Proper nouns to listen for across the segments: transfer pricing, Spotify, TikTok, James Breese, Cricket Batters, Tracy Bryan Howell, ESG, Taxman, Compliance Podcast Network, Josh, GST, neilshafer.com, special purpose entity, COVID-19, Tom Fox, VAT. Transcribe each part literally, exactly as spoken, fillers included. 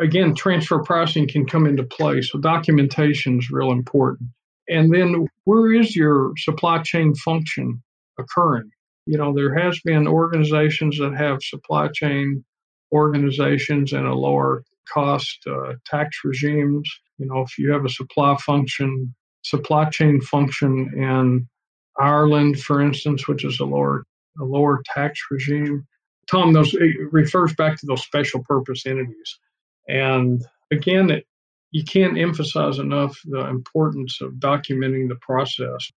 again, transfer pricing can come into play. So documentation is real important. And then where is your supply chain function occurring? You know, there has been organizations that have supply chain organizations and a lower cost uh, tax regimes. You know, if you have a supply function, supply chain function in Ireland, for instance, which is a lower a lower tax regime, Tom, those it refers back to those special purpose entities. And again, it, you can't emphasize enough the importance of documenting the process.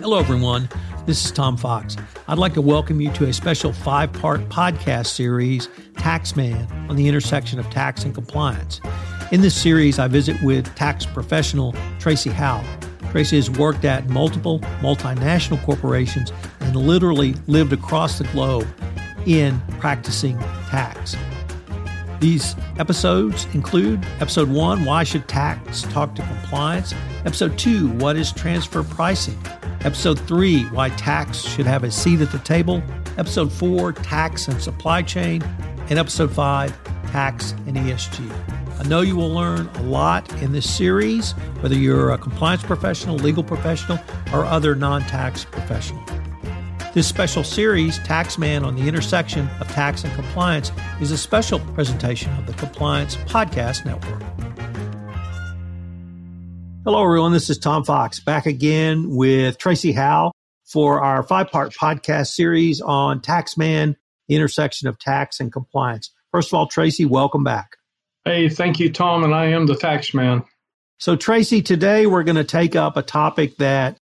Hello, everyone. This is Tom Fox. I'd like to welcome you to a special five-part podcast series, Taxman, on the intersection of tax and compliance. In this series, I visit with tax professional Tracy Howell. Tracy has worked at multiple multinational corporations and literally lived across the globe in practicing tax. These episodes include Episode one, Why Should Tax Talk to Compliance? Episode two, What is Transfer Pricing? Episode three, Why Tax Should Have a Seat at the Table. Episode four, Tax and Supply Chain. And Episode five, Tax and E S G. I know you will learn a lot in this series, whether you're a compliance professional, legal professional, or other non-tax professional. This special series, Taxman on the Intersection of Tax and Compliance, is a special presentation of the Compliance Podcast Network. Hello, everyone. This is Tom Fox, back again with Tracy Howell for our five-part podcast series on Taxman, the Intersection of Tax and Compliance. First of all, Tracy, welcome back. Hey, thank you, Tom, and I am the Taxman. So, Tracy, today we're going to take up a topic that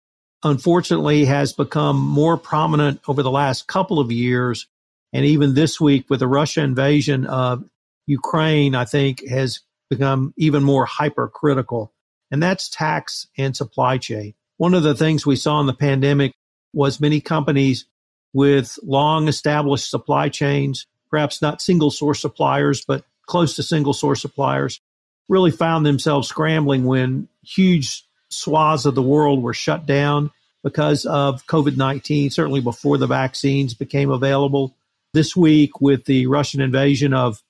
unfortunately has become more prominent over the last couple of years. And even this week with the Russia invasion of Ukraine, I think has become even more hypercritical. And that's tax and supply chain. One of the things we saw in the pandemic was many companies with long established supply chains, perhaps not single source suppliers, but close to single source suppliers, really found themselves scrambling when huge swaths of the world were shut down because of COVID nineteen, certainly before the vaccines became available. This week, with the Russian invasion of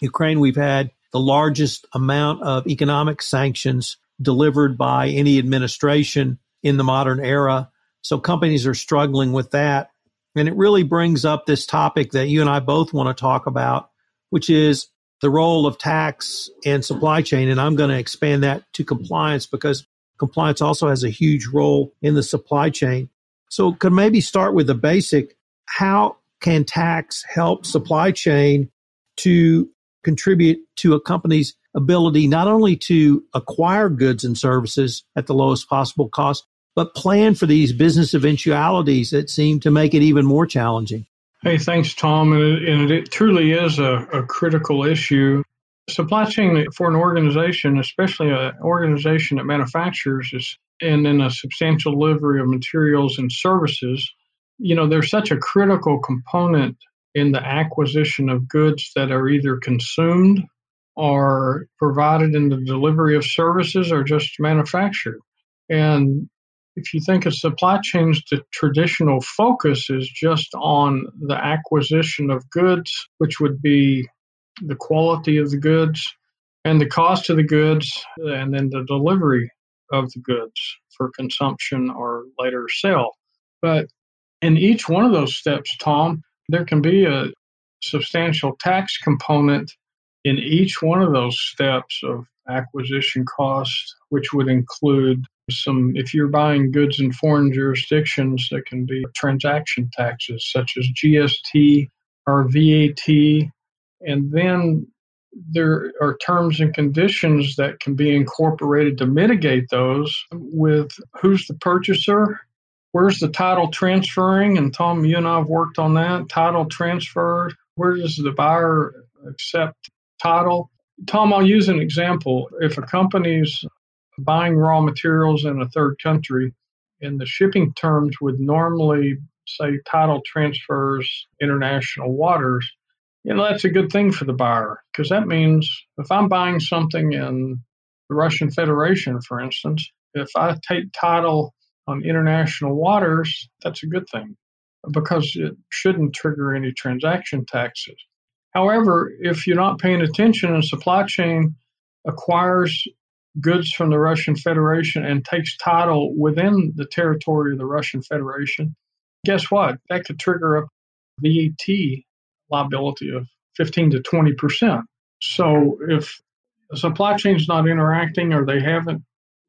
Ukraine, we've had the largest amount of economic sanctions delivered by any administration in the modern era. So companies are struggling with that. And it really brings up this topic that you and I both want to talk about, which is the role of tax and supply chain. And I'm going to expand that to compliance because compliance also has a huge role in the supply chain. So could maybe start with the basic, how can tax help supply chain to contribute to a company's ability not only to acquire goods and services at the lowest possible cost, but plan for these business eventualities that seem to make it even more challenging? Hey, thanks, Tom. And it, and it truly is a, a critical issue. Supply chain for an organization, especially an organization that manufactures is, and then a substantial delivery of materials and services, you know, they're such a critical component in the acquisition of goods that are either consumed or provided in the delivery of services or just manufactured. And if you think of supply chains, the traditional focus is just on the acquisition of goods, which would be the quality of the goods and the cost of the goods, and then the delivery of the goods for consumption or later sale. But in each one of those steps, Tom, there can be a substantial tax component in each one of those steps of acquisition costs, which would include some, if you're buying goods in foreign jurisdictions, that can be transaction taxes such as G S T or V A T. And then there are terms and conditions that can be incorporated to mitigate those with who's the purchaser, where's the title transferring, and Tom, you and I have worked on that, title transfer, where does the buyer accept title? Tom, I'll use an example. If a company's buying raw materials in a third country, and the shipping terms would normally say title transfers international waters, you know, that's a good thing for the buyer because that means if I'm buying something in the Russian Federation, for instance, if I take title on international waters, that's a good thing because it shouldn't trigger any transaction taxes. However, if you're not paying attention and supply chain acquires goods from the Russian Federation and takes title within the territory of the Russian Federation, guess what? That could trigger a V A T liability of fifteen to twenty percent. So if the supply chain's not interacting or they haven't,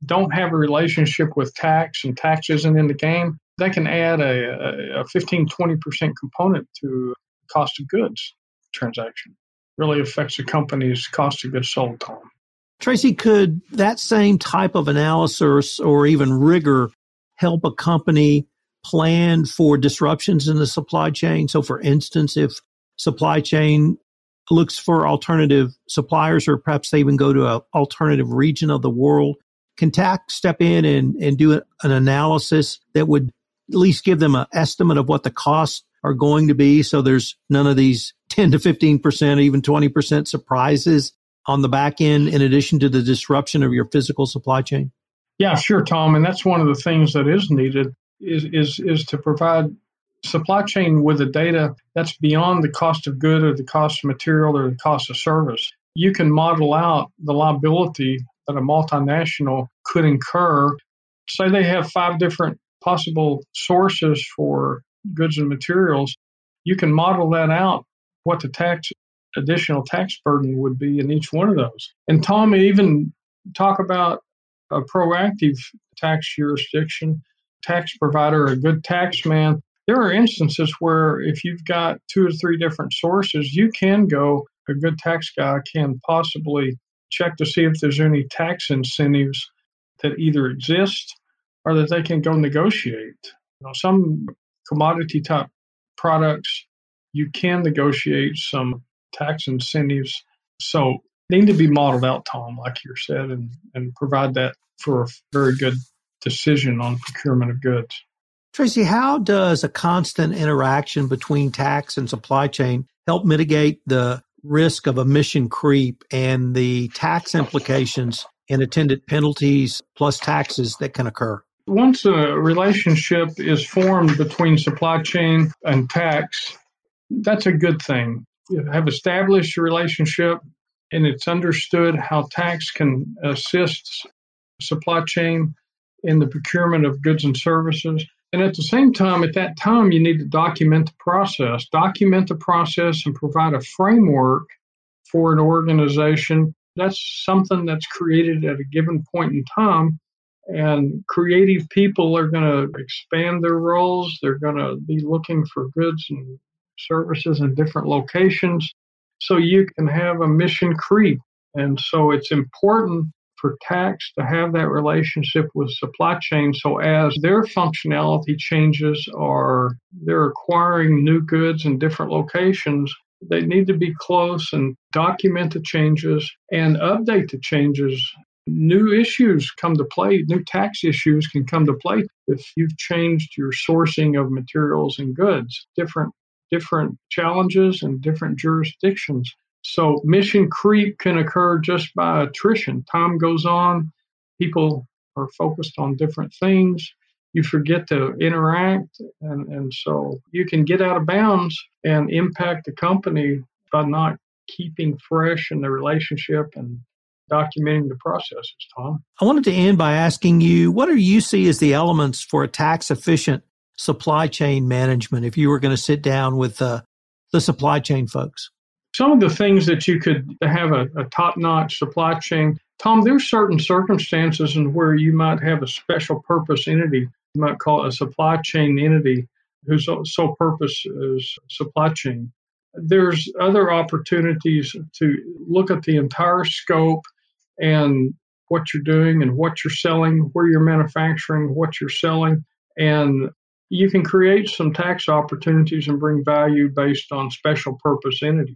don't have a relationship with tax and tax isn't in the game, that can add a, a fifteen, twenty percent component to cost of goods transaction. Really affects a company's cost of goods sold, Tom. Tracy, could that same type of analysis or even rigor help a company plan for disruptions in the supply chain? So for instance, if supply chain looks for alternative suppliers or perhaps they even go to an alternative region of the world, can tax step in and, and do an analysis that would at least give them an estimate of what the costs are going to be so there's none of these ten to fifteen percent, even twenty percent surprises on the back end in addition to the disruption of your physical supply chain? Yeah, sure, Tom. And that's one of the things that is needed is is, is to provide supply chain with the data that's beyond the cost of good or the cost of material or the cost of service. You can model out the liability that a multinational could incur. Say they have five different possible sources for goods and materials. You can model that out, what the tax additional tax burden would be in each one of those. And Tom, even talk about a proactive tax jurisdiction, tax provider, a good tax man. There are instances where if you've got two or three different sources, you can go, a good tax guy can possibly check to see if there's any tax incentives that either exist or that they can go negotiate. You know, some commodity type products, you can negotiate some tax incentives. So they need to be modeled out, Tom, like you said, and, and provide that for a very good decision on procurement of goods. Tracy, how does a constant interaction between tax and supply chain help mitigate the risk of emission creep and the tax implications and attendant penalties plus taxes that can occur? Once a relationship is formed between supply chain and tax, that's a good thing. You have established a relationship and it's understood how tax can assist supply chain in the procurement of goods and services. And at the same time, at that time, you need to document the process. Document the process and provide a framework for an organization. That's something that's created at a given point in time. And creative people are going to expand their roles. They're going to be looking for goods and services in different locations. So you can have a mission creep. And so it's important for tax to have that relationship with supply chain. So as their functionality changes or they're acquiring new goods in different locations, they need to be close and document the changes and update the changes. New issues come to play. New tax issues can come to play if you've changed your sourcing of materials and goods, different different challenges and different jurisdictions. So mission creep can occur just by attrition. Time goes on. People are focused on different things. You forget to interact. And, and so you can get out of bounds and impact the company by not keeping fresh in the relationship and documenting the processes, Tom. I wanted to end by asking you, what do you see as the elements for a tax-efficient supply chain management if you were going to sit down with uh, the supply chain folks? Some of the things that you could have a, a top-notch supply chain, Tom, there's certain circumstances in where you might have a special purpose entity. You might call it a supply chain entity whose sole purpose is supply chain. There's other opportunities to look at the entire scope and what you're doing and what you're selling, where you're manufacturing, what you're selling, and you can create some tax opportunities and bring value based on special purpose entities.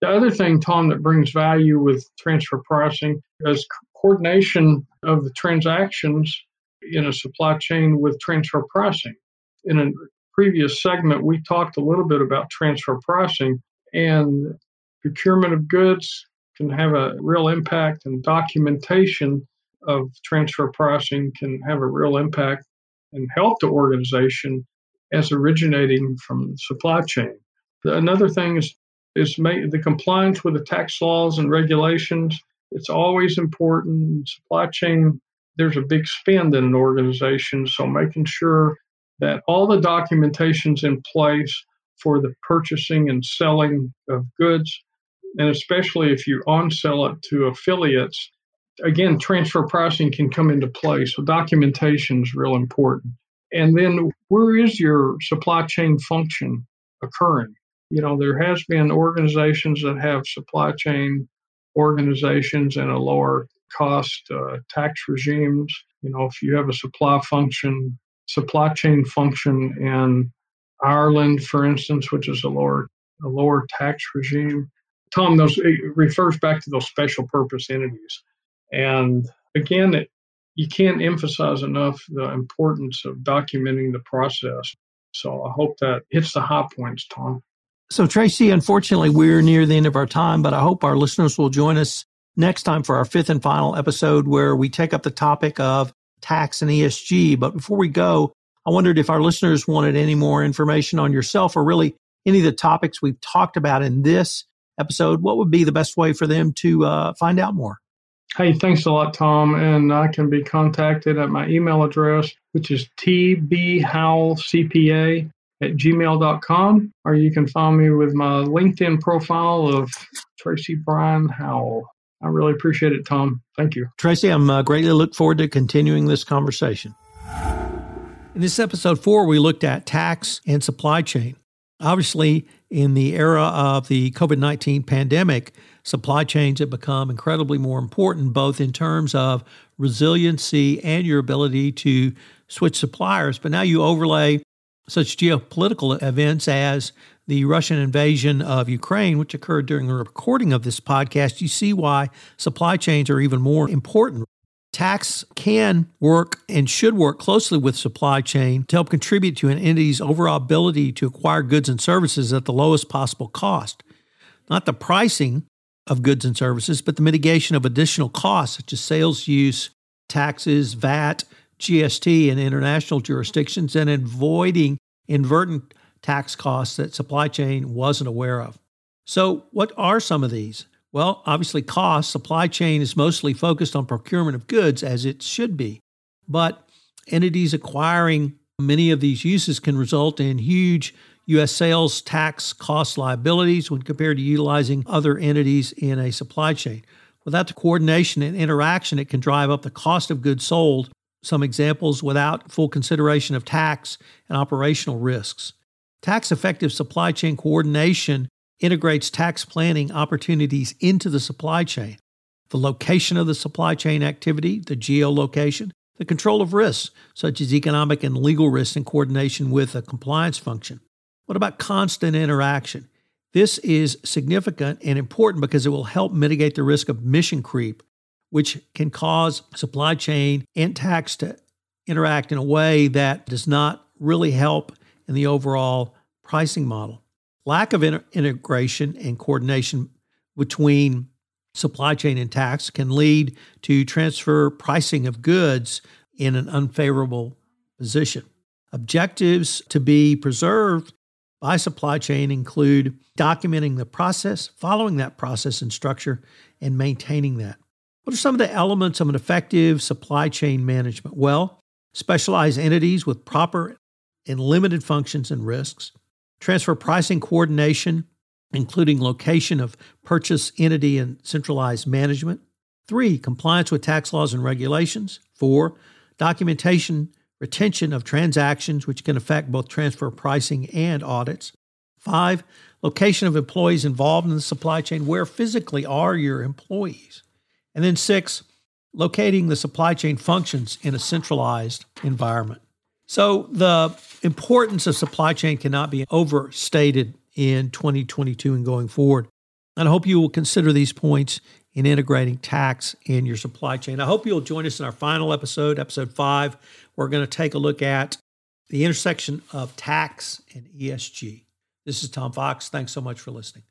The other thing, Tom, that brings value with transfer pricing is coordination of the transactions in a supply chain with transfer pricing. In a previous segment, we talked a little bit about transfer pricing, and procurement of goods can have a real impact, and documentation of transfer pricing can have a real impact and help the organization as originating from the supply chain. Another thing is is made, the compliance with the tax laws and regulations. It's always important. Supply chain, there's a big spend in an organization, so making sure that all the documentation's in place for the purchasing and selling of goods, and especially if you on-sell it to affiliates, again, transfer pricing can come into play, so documentation is real important. And then where is your supply chain function occurring? You know, there has been organizations that have supply chain organizations and a lower cost uh, tax regimes. You know, if you have a supply function, supply chain function in Ireland, for instance, which is a lower a lower tax regime, Tom, those it refers back to those special purpose entities. And again, it, you can't emphasize enough the importance of documenting the process. So I hope that hits the high points, Tom. So Tracy, unfortunately, we're near the end of our time, but I hope our listeners will join us next time for our fifth and final episode where we take up the topic of tax and E S G. But before we go, I wondered if our listeners wanted any more information on yourself or really any of the topics we've talked about in this episode. What would be the best way for them to uh, find out more? Hey, thanks a lot, Tom. And I can be contacted at my email address, which is t b howell c p a at gmail dot com, or you can find me with my LinkedIn profile of Tracy Bryan Howell. I really appreciate it, Tom. Thank you. Tracy, I'm uh, greatly look forward to continuing this conversation. In this episode four, we looked at tax and supply chain. Obviously, in the era of the covid nineteen pandemic, supply chains have become incredibly more important, both in terms of resiliency and your ability to switch suppliers. But now you overlay such geopolitical events as the Russian invasion of Ukraine, which occurred during the recording of this podcast. You see why supply chains are even more important. Tax can work and should work closely with supply chain to help contribute to an entity's overall ability to acquire goods and services at the lowest possible cost. Not the pricing of goods and services, but the mitigation of additional costs such as sales use, taxes, V A T, G S T in international jurisdictions, and avoiding inadvertent tax costs that supply chain wasn't aware of. So what are some of these? Well, obviously cost. Supply chain is mostly focused on procurement of goods, as it should be. But entities acquiring many of these uses can result in huge U S sales tax cost liabilities when compared to utilizing other entities in a supply chain. Without the coordination and interaction, it can drive up the cost of goods sold, some examples, without full consideration of tax and operational risks. Tax-effective supply chain coordination integrates tax planning opportunities into the supply chain, the location of the supply chain activity, the geolocation, the control of risks, such as economic and legal risks in coordination with a compliance function. What about constant interaction? This is significant and important because it will help mitigate the risk of mission creep, which can cause supply chain and tax to interact in a way that does not really help in the overall pricing model. Lack of inter- integration and coordination between supply chain and tax can lead to transfer pricing of goods in an unfavorable position. Objectives to be preserved by supply chain include documenting the process, following that process and structure, and maintaining that. What are some of the elements of an effective supply chain management? Well, specialized entities with proper and limited functions and risks, transfer pricing coordination, including location of purchase entity and centralized management. Three, compliance with tax laws and regulations. Four, documentation, retention of transactions, which can affect both transfer pricing and audits. Five, location of employees involved in the supply chain. Where physically are your employees? And then six, locating the supply chain functions in a centralized environment. So the importance of supply chain cannot be overstated in twenty twenty-two and going forward. And I hope you will consider these points in integrating tax in your supply chain. I hope you'll join us in our final episode, episode five. We're going to take a look at the intersection of tax and E S G. This is Tom Fox. Thanks so much for listening.